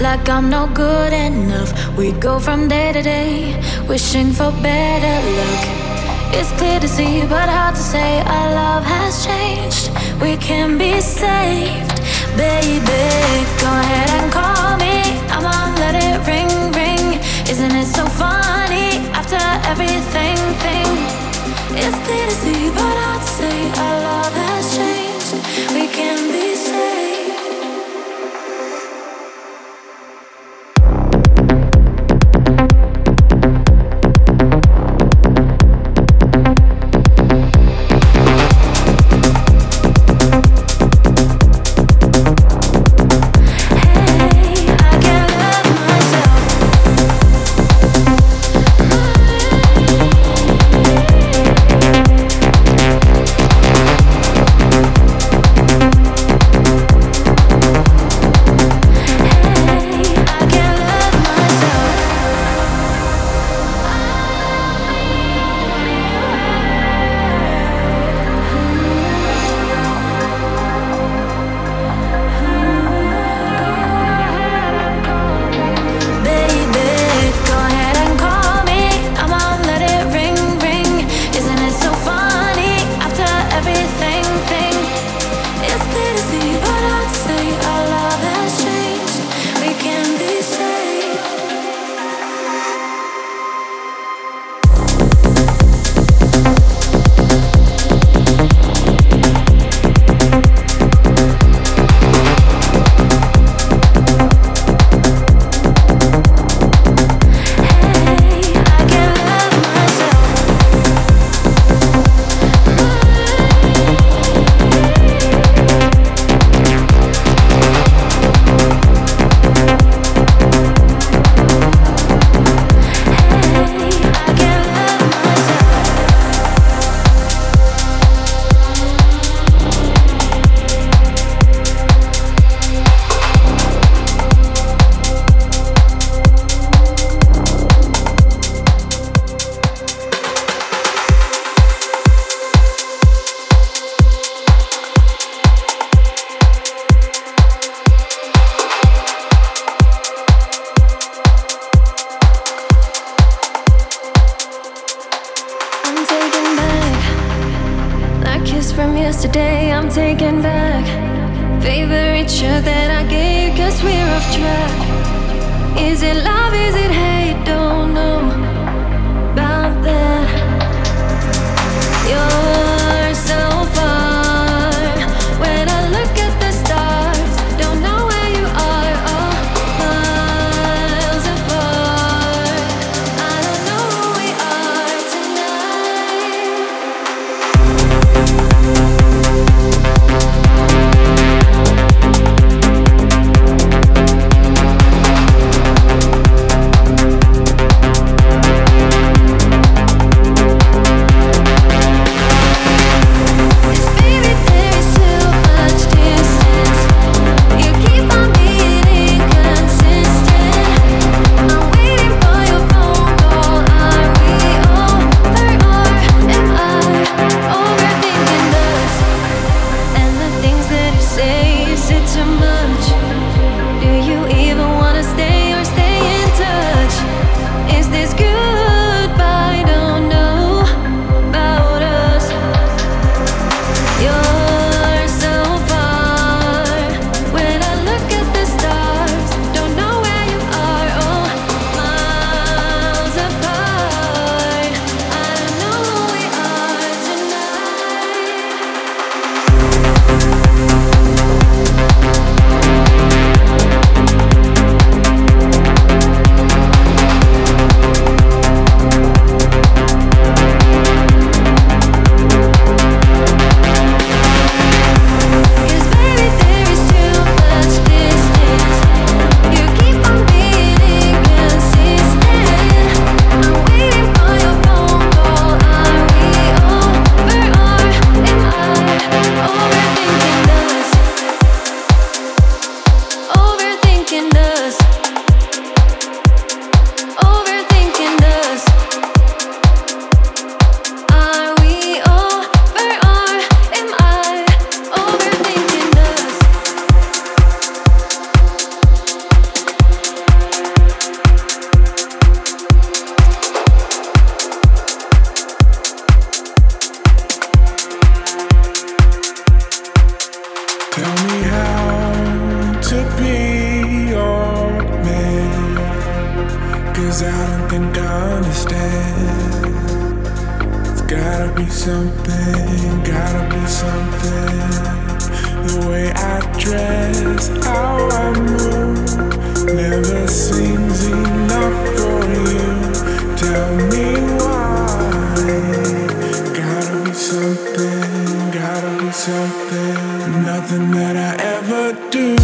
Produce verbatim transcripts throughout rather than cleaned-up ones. like I'm no good enough. We go from day to day, wishing for better luck. It's clear to see, but hard to say. Our love has changed, we can be saved. Baby, go ahead and call me. I'm on, let it ring, ring. Isn't it so funny, after everything, thing. It's clear to see, but hard to say. Our love has changed, we can be saved. nothing to understand. It's gotta be something, gotta be something. The way I dress, how I move, never seems enough for you. Tell me why. Gotta be something, gotta be something. Nothing that I ever do.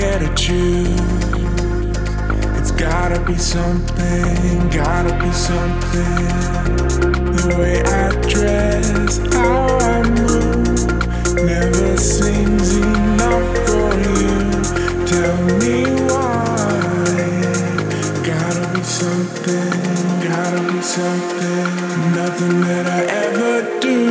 Get to choose. It's gotta be something, gotta be something. The way I dress, how I move, never seems enough for you. Tell me why. Gotta be something, gotta be something. Nothing that I ever do.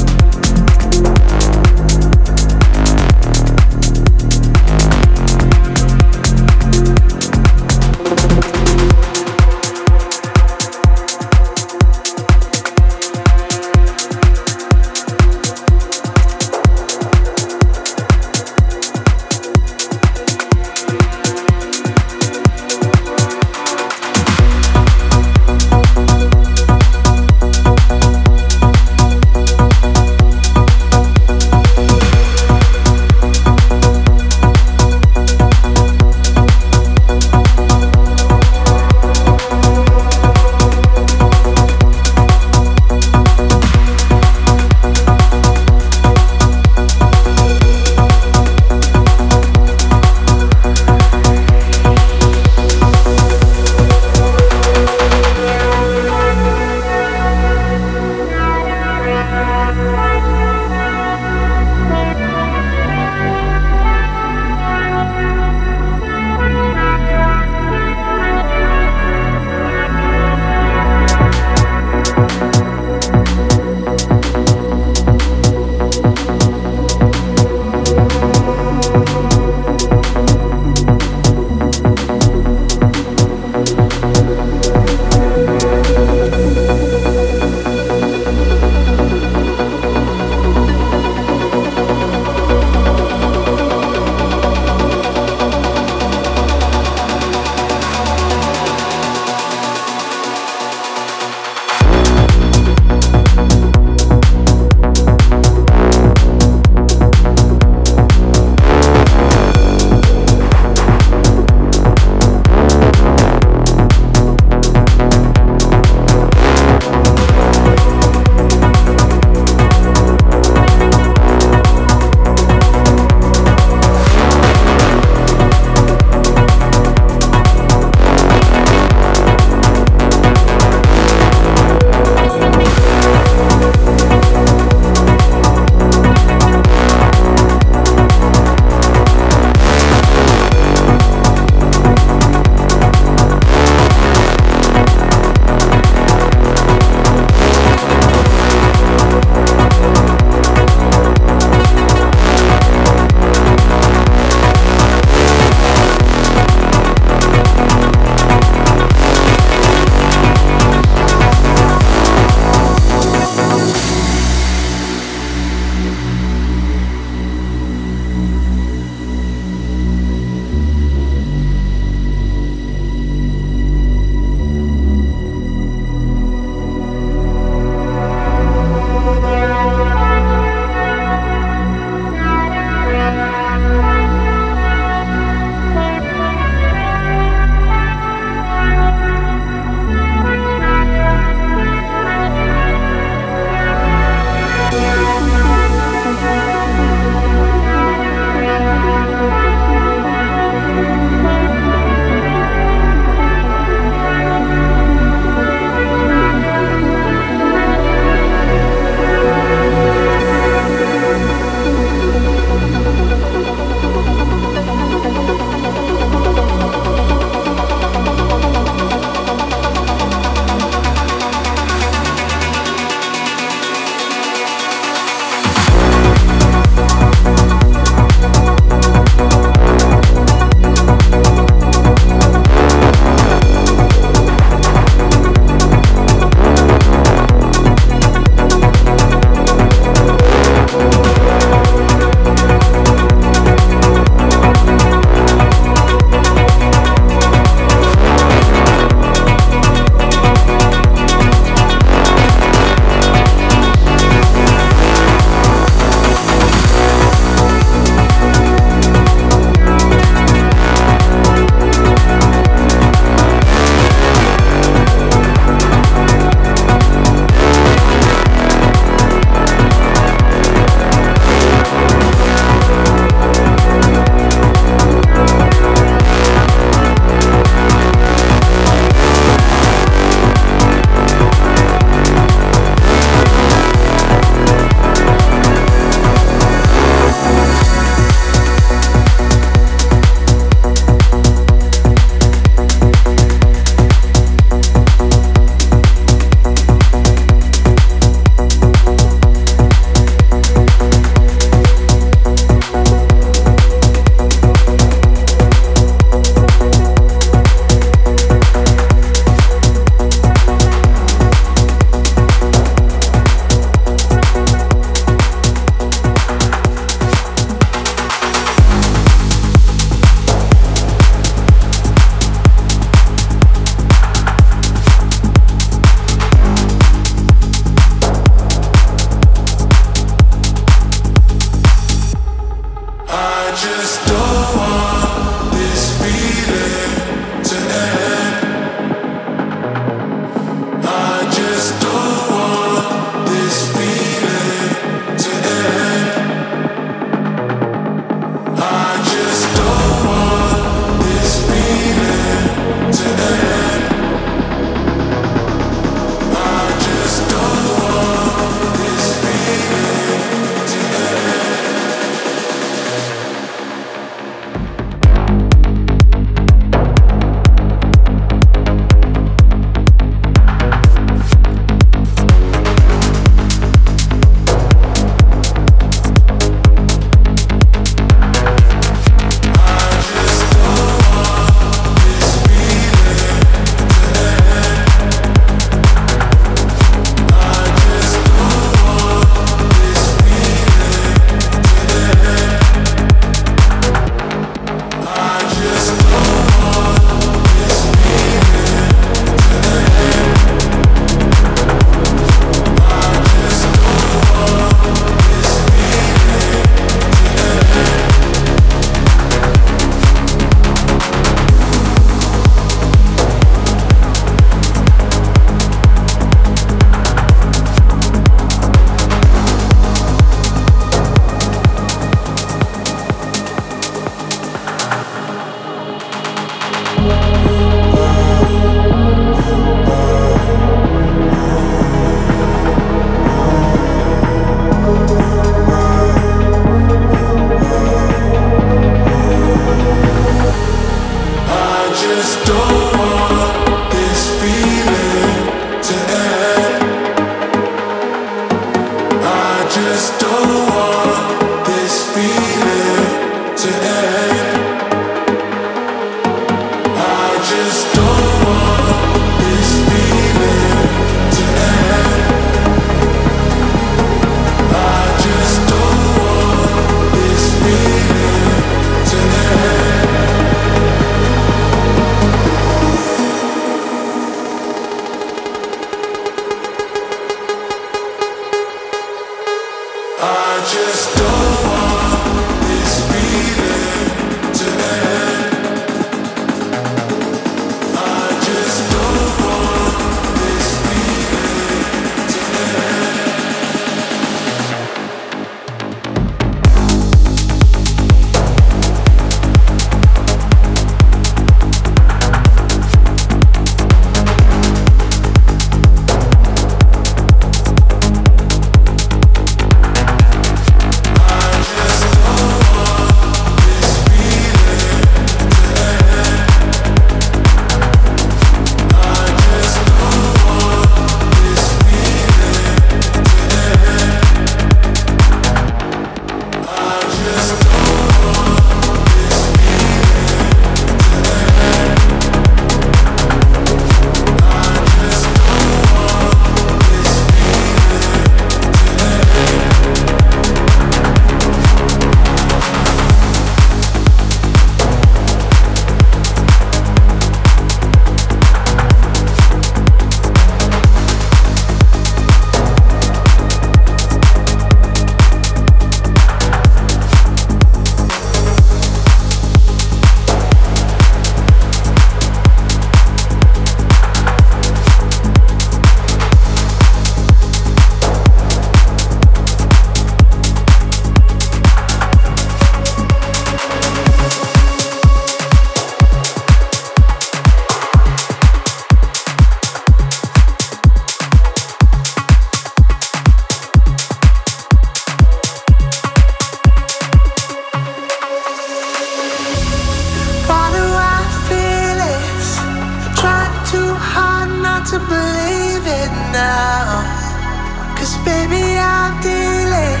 now, cause baby I'm dealing,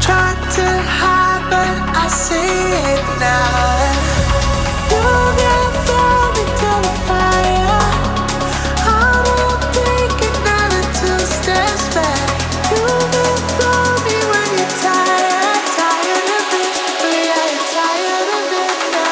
trying to hide but I see it now. You're gonna throw me to the fire, I won't take another two steps back. You will throw me when you're tired, tired of it, but yeah, you're tired of it now.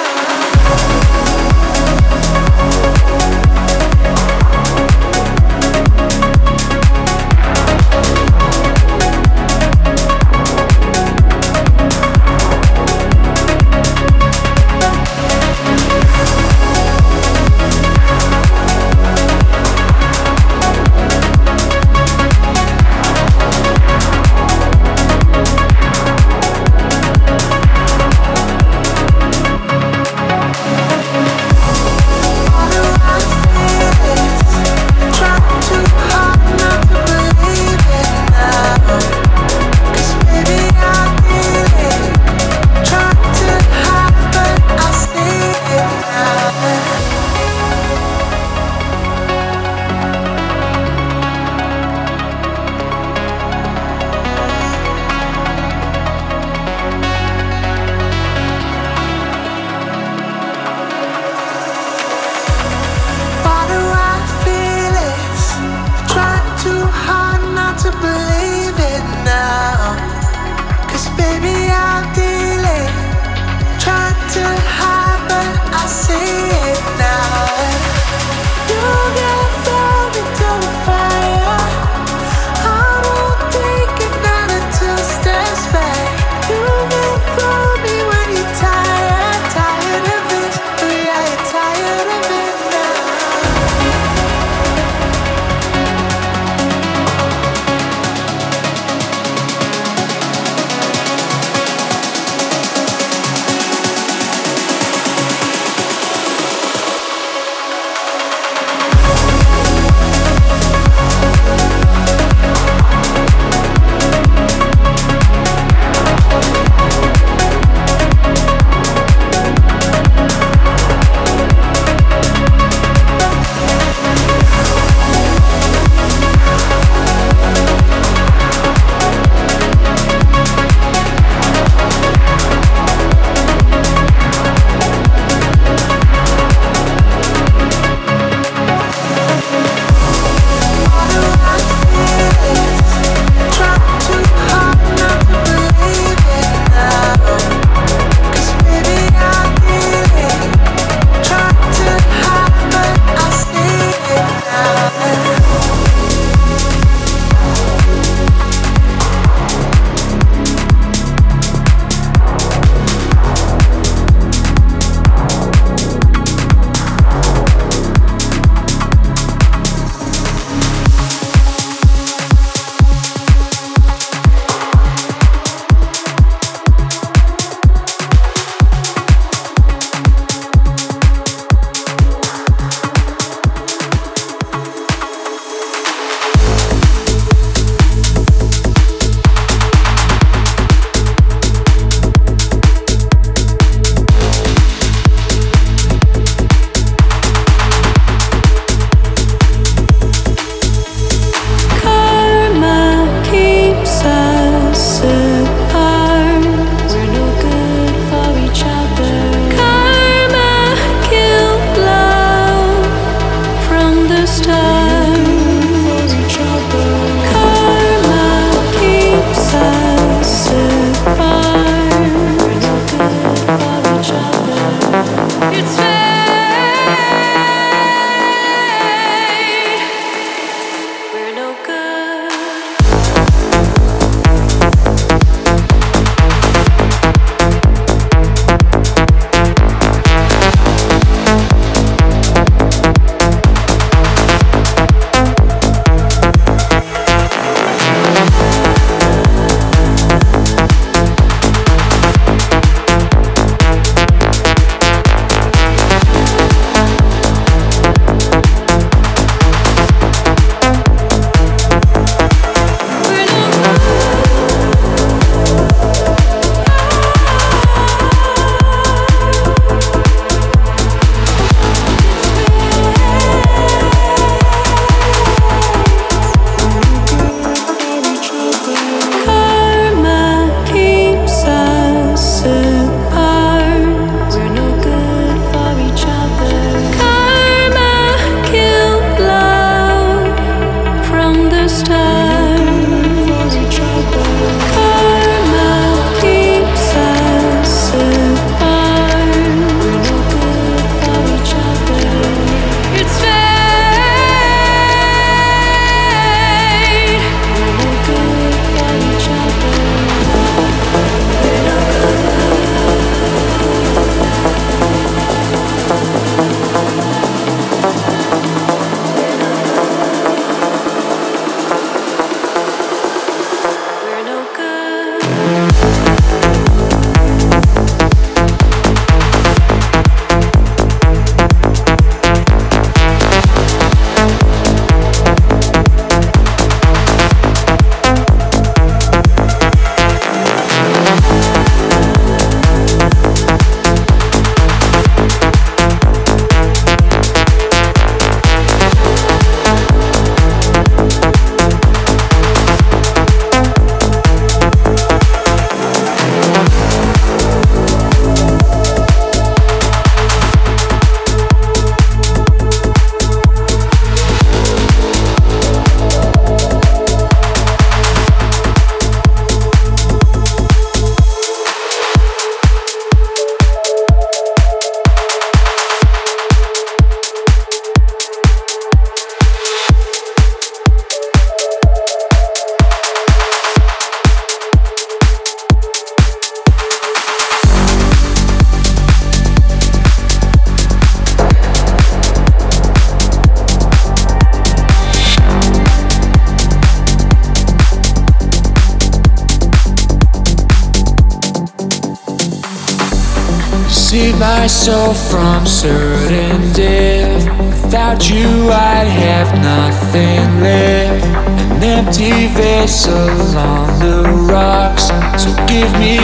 save myself from certain death. Without you I'd have nothing left. An empty vessel on the rocks. So give me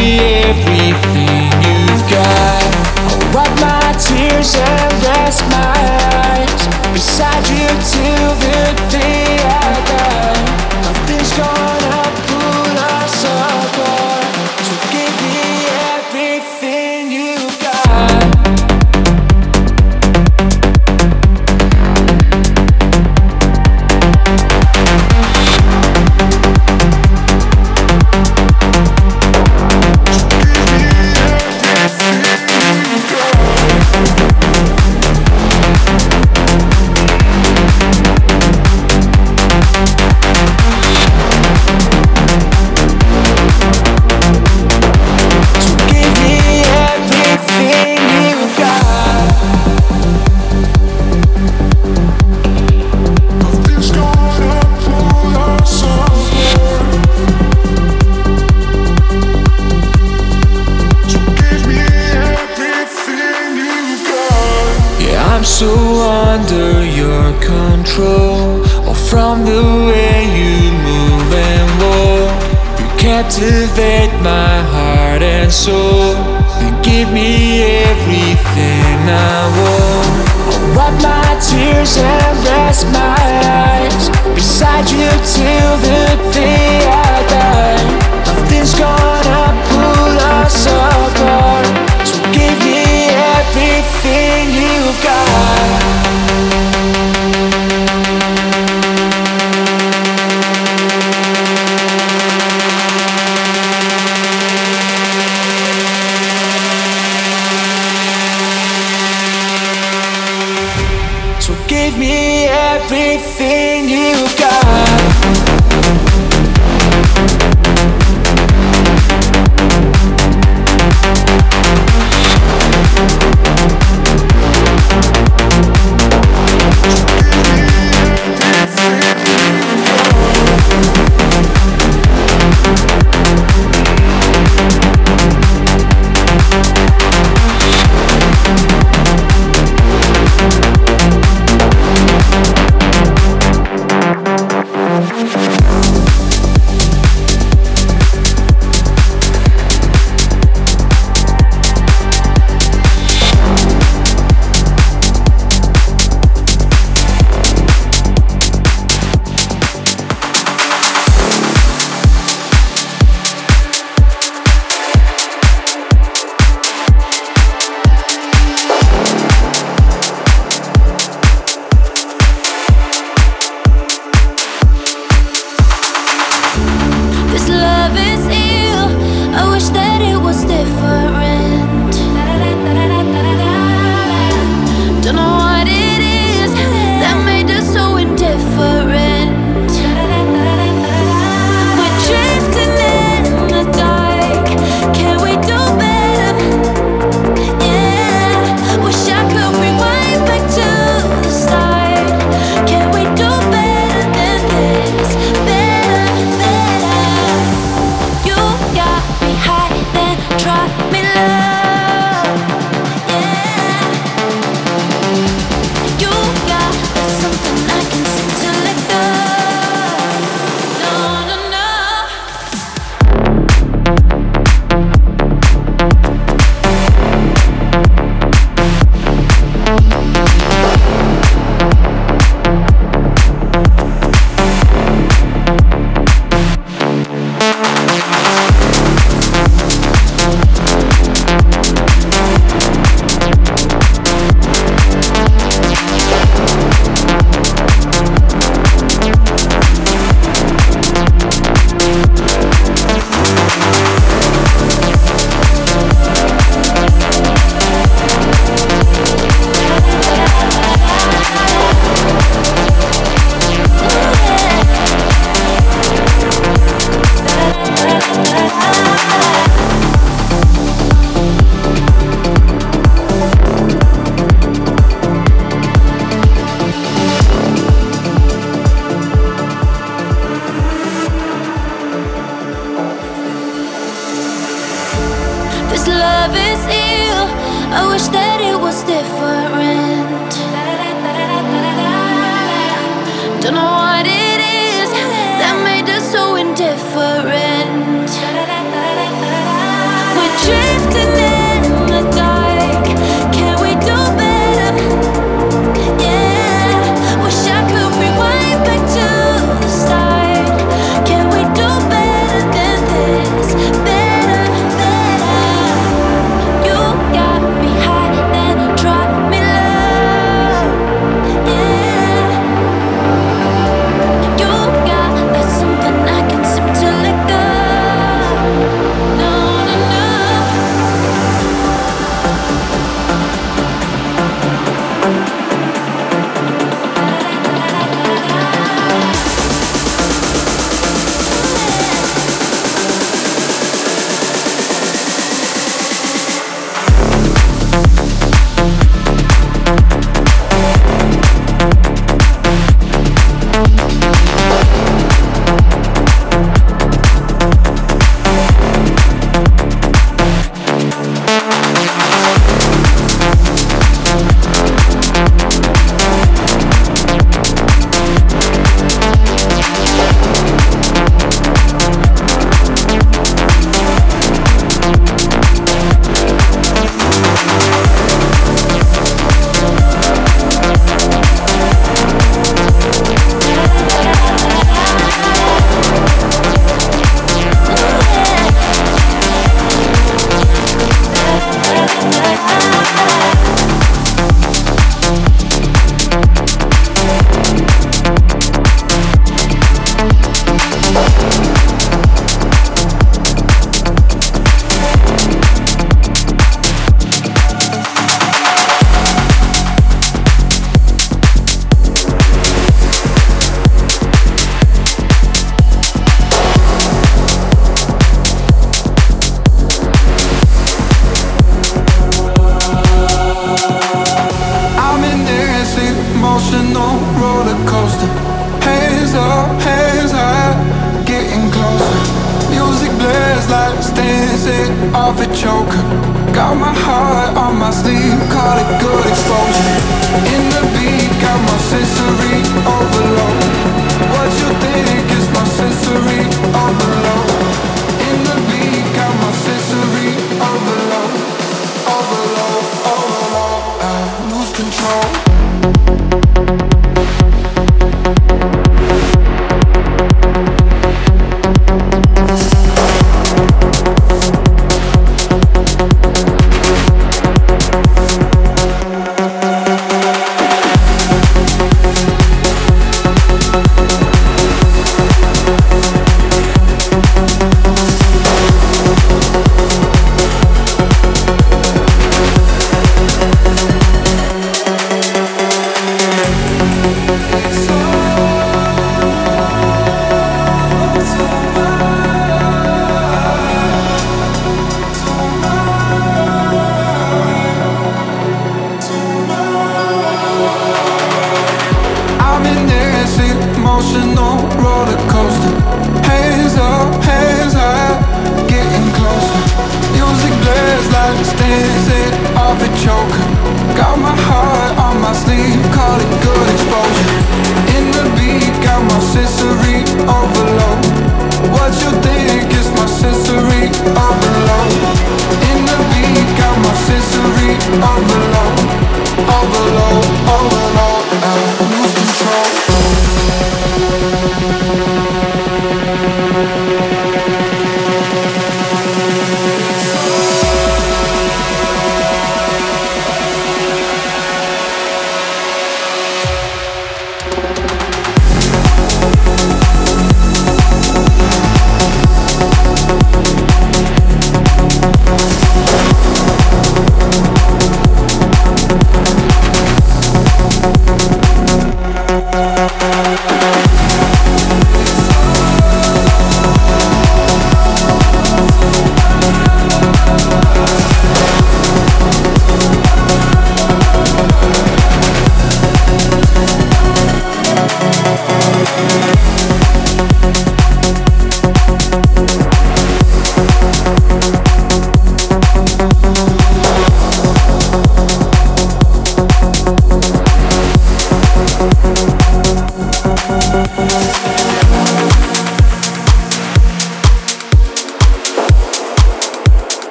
everything you've got. I'll wipe my tears and rest my eyes beside you till the day I die. Nothing's gonna pull us apart. So give me everything. I'm so under your control, or from the way you move and walk. You captivate my heart and soul, and give me everything I want. I'll wipe my tears and rest my eyes beside you till the day I die. Nothing's gonna pull us apart. So give me everything you've got. So give me everything you I wish that it was different. Don't know what it is that made us so indifferent. We're drifting in the dark. Can we do better? Yeah, wish I could rewind back to the start. Can we do better than this? Better, better. You got me high, then drop me low. Yeah, you got that something I can seem to let go. No, no, no.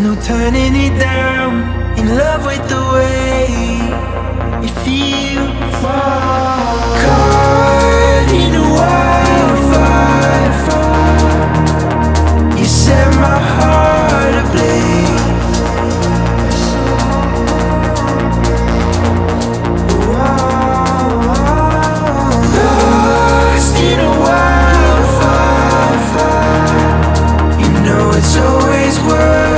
There's no turning it down. In love with the way it feels. Caught in a wildfire fire. You set my heart ablaze. Lost in a wildfire fire. You know it's always worth.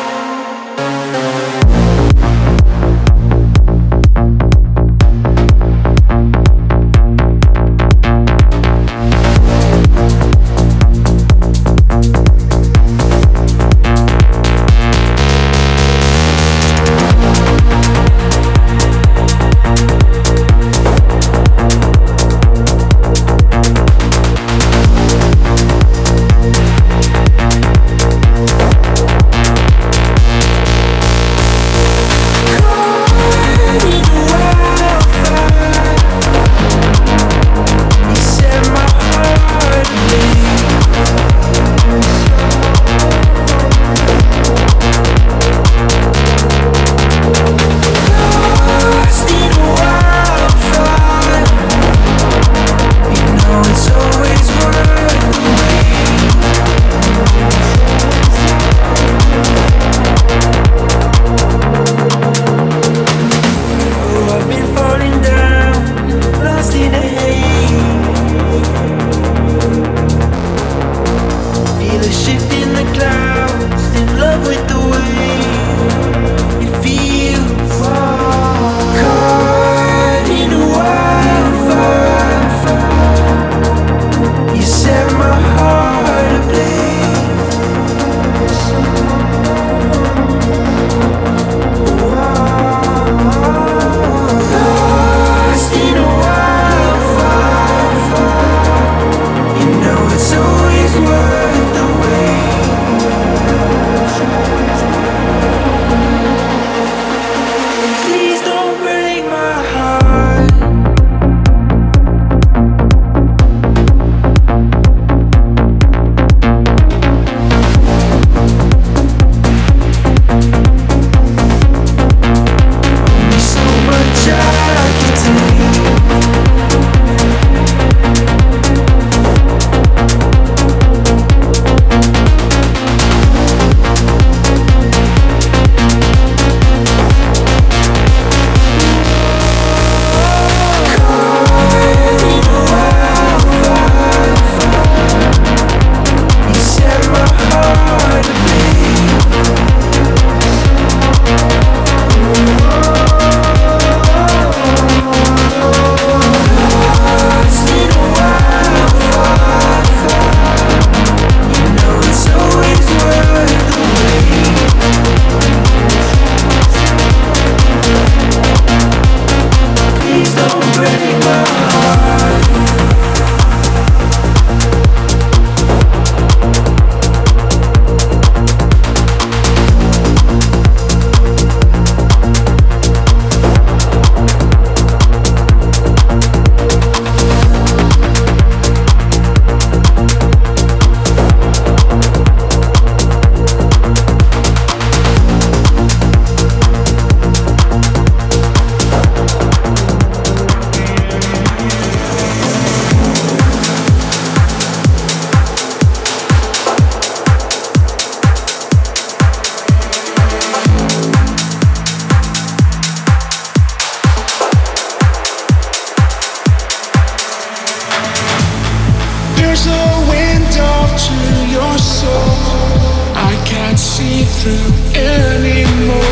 Anymore.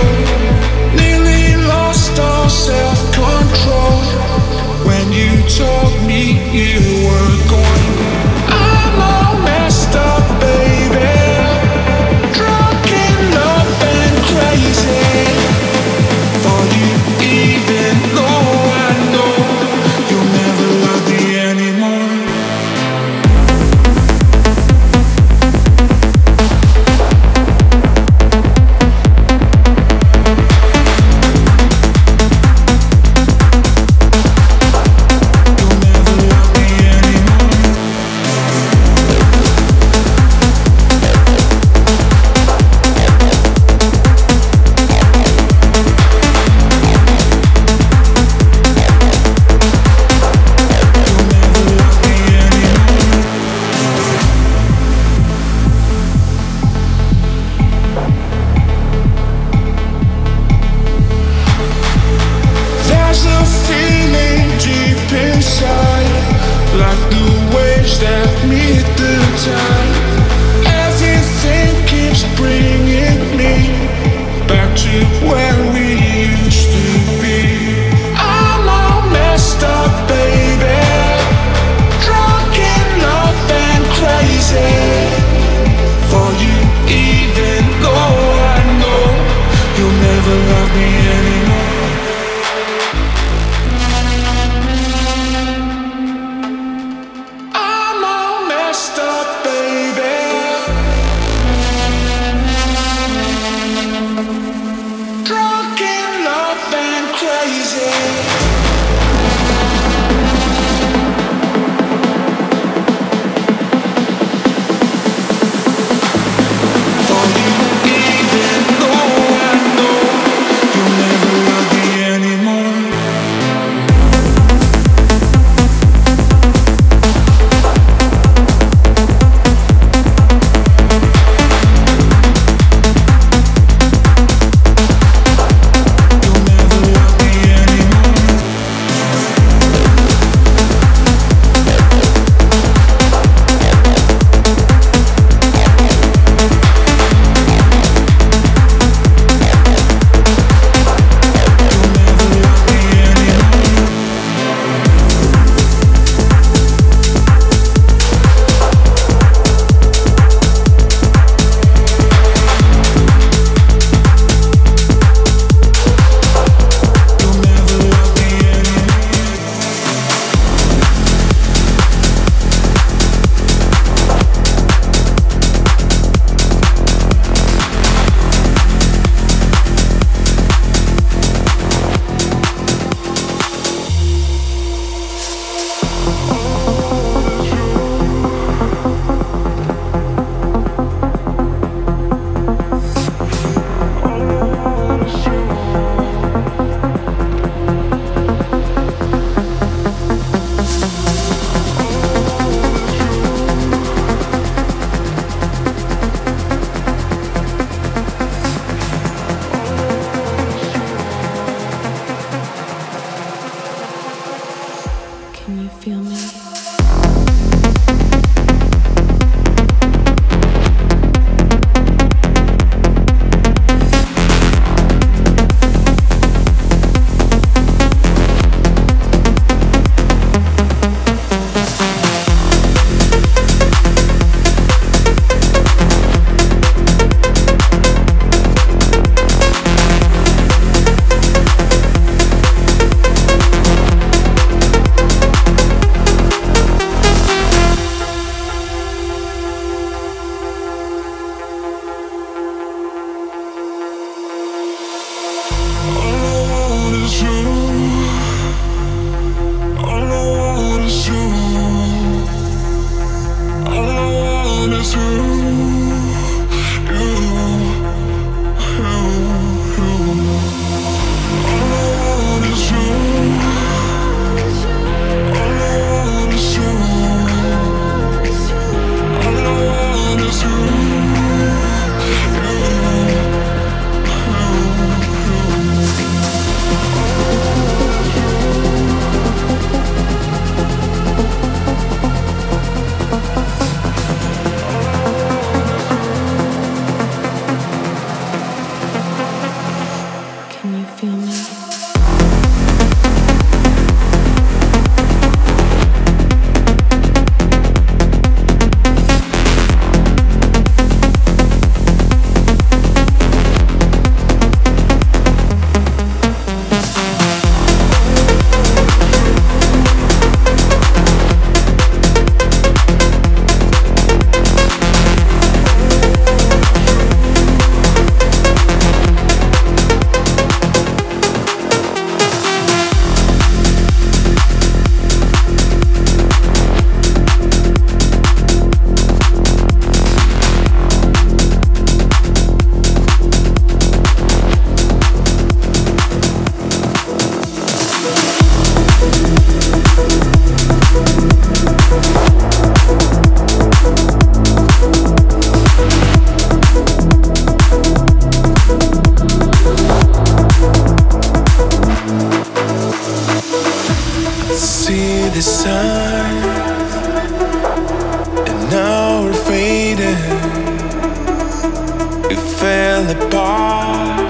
down the bar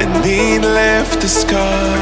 and lean left the scar.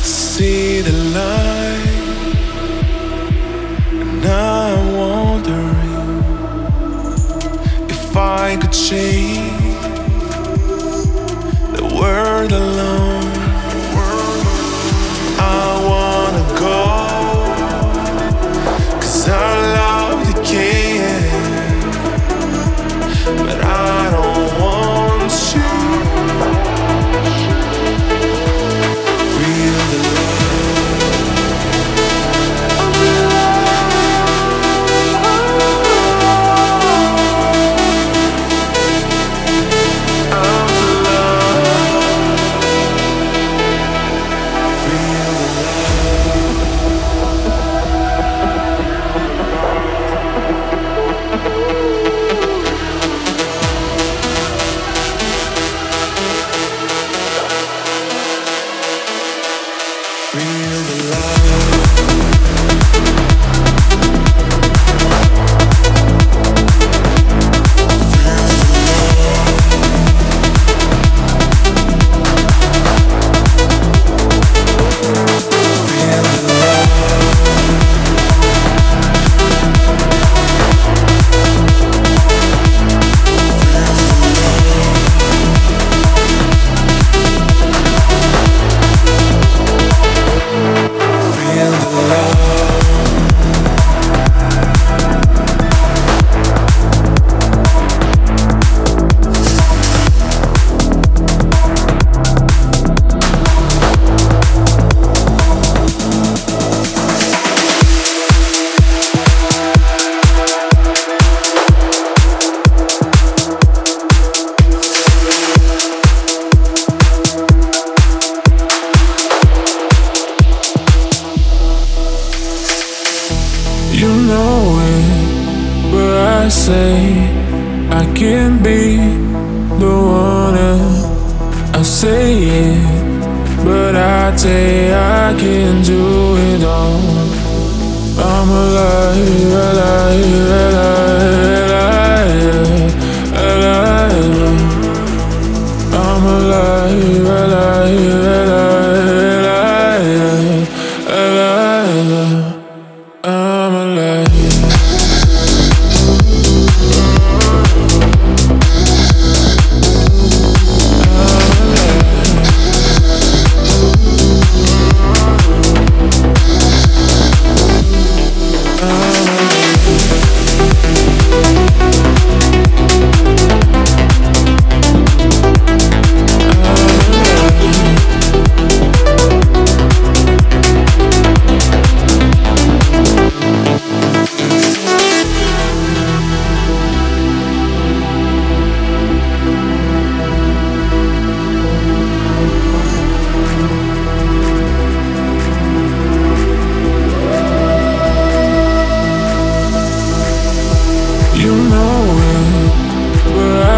See the light, and I'm wondering if I could change the world alone. I wanna go, 'cause I love the king, but I don't want you. You know it, but I say I can't be the one else. I say it, but I say I can do it all. I'm alive, alive, alive, alive, alive. I'm alive, alive, alive, alive, alive, alive. I'm alive.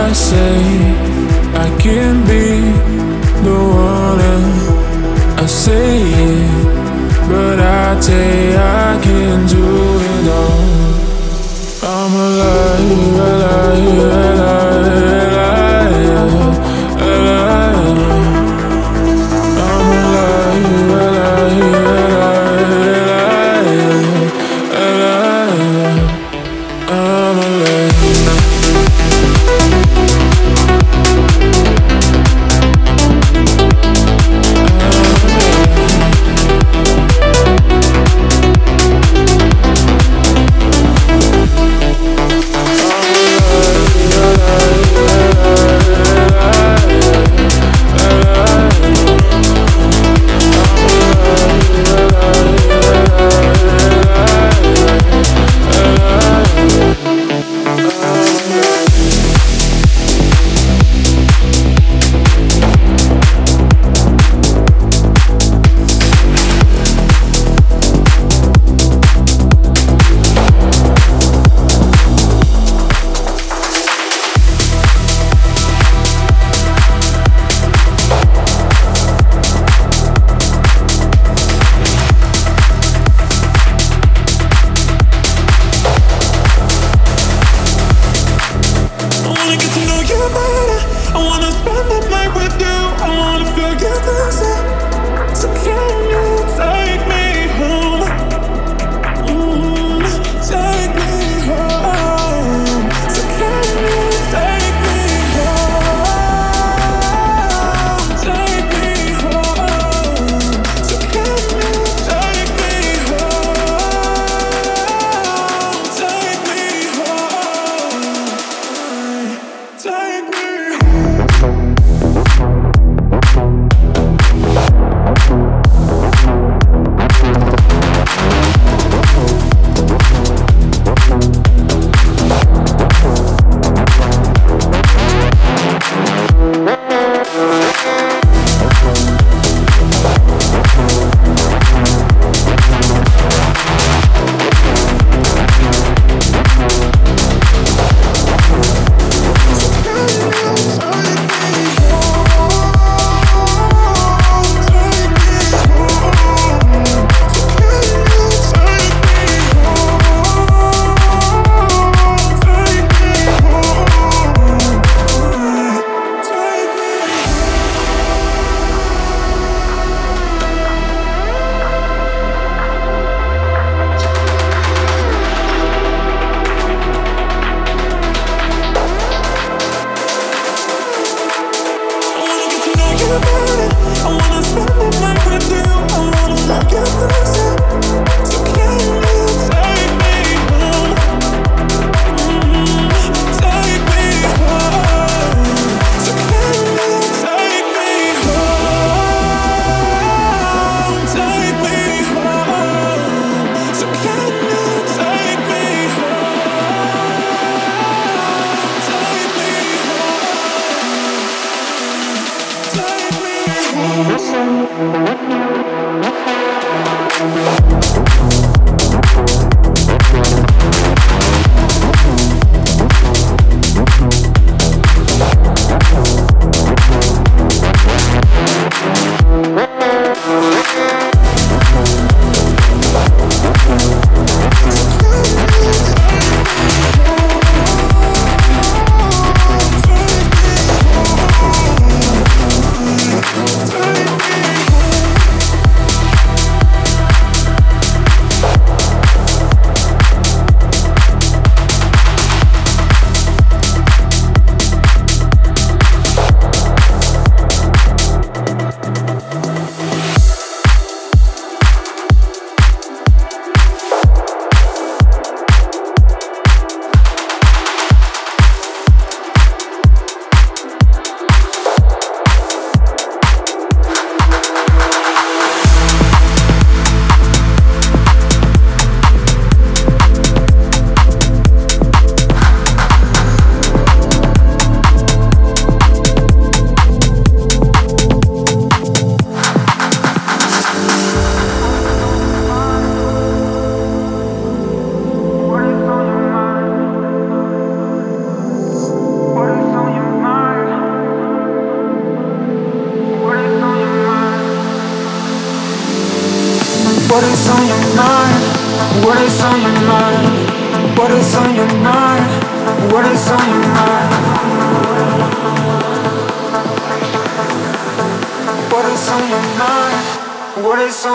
I say I can't be the one else. I say it, but I say I can do it all. I'm alive, alive, alive, alive, alive. I'm alive, alive, alive, alive, alive. I'm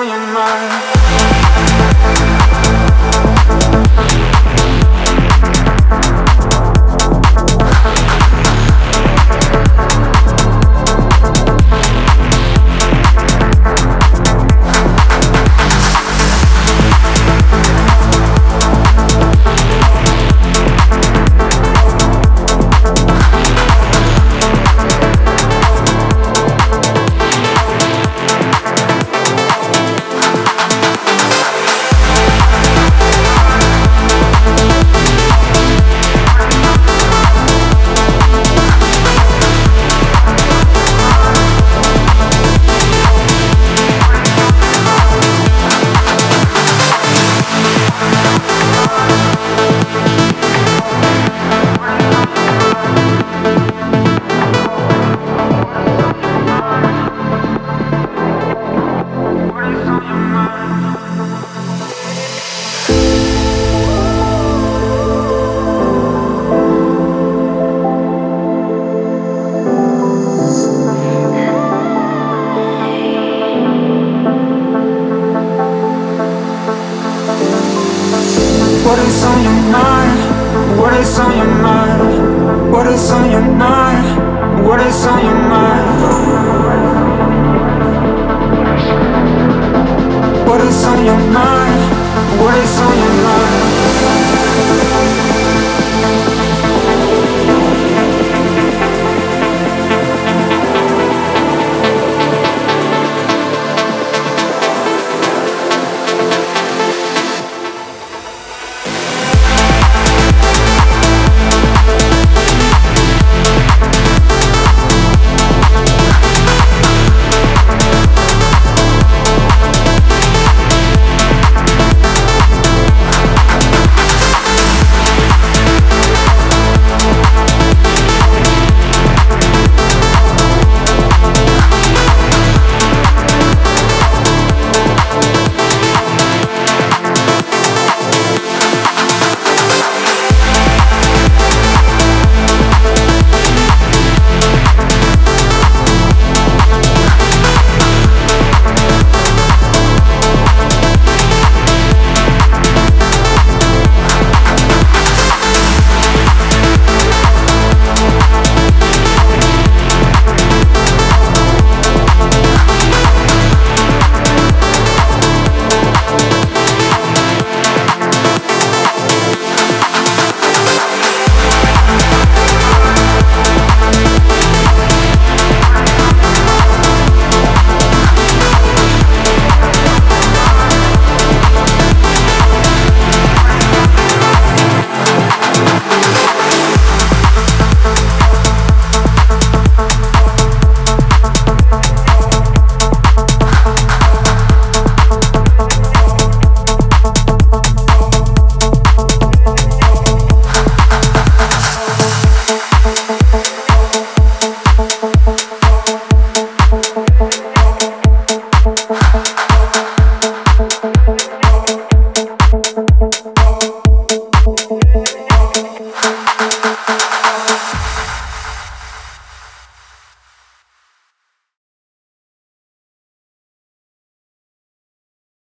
your mind.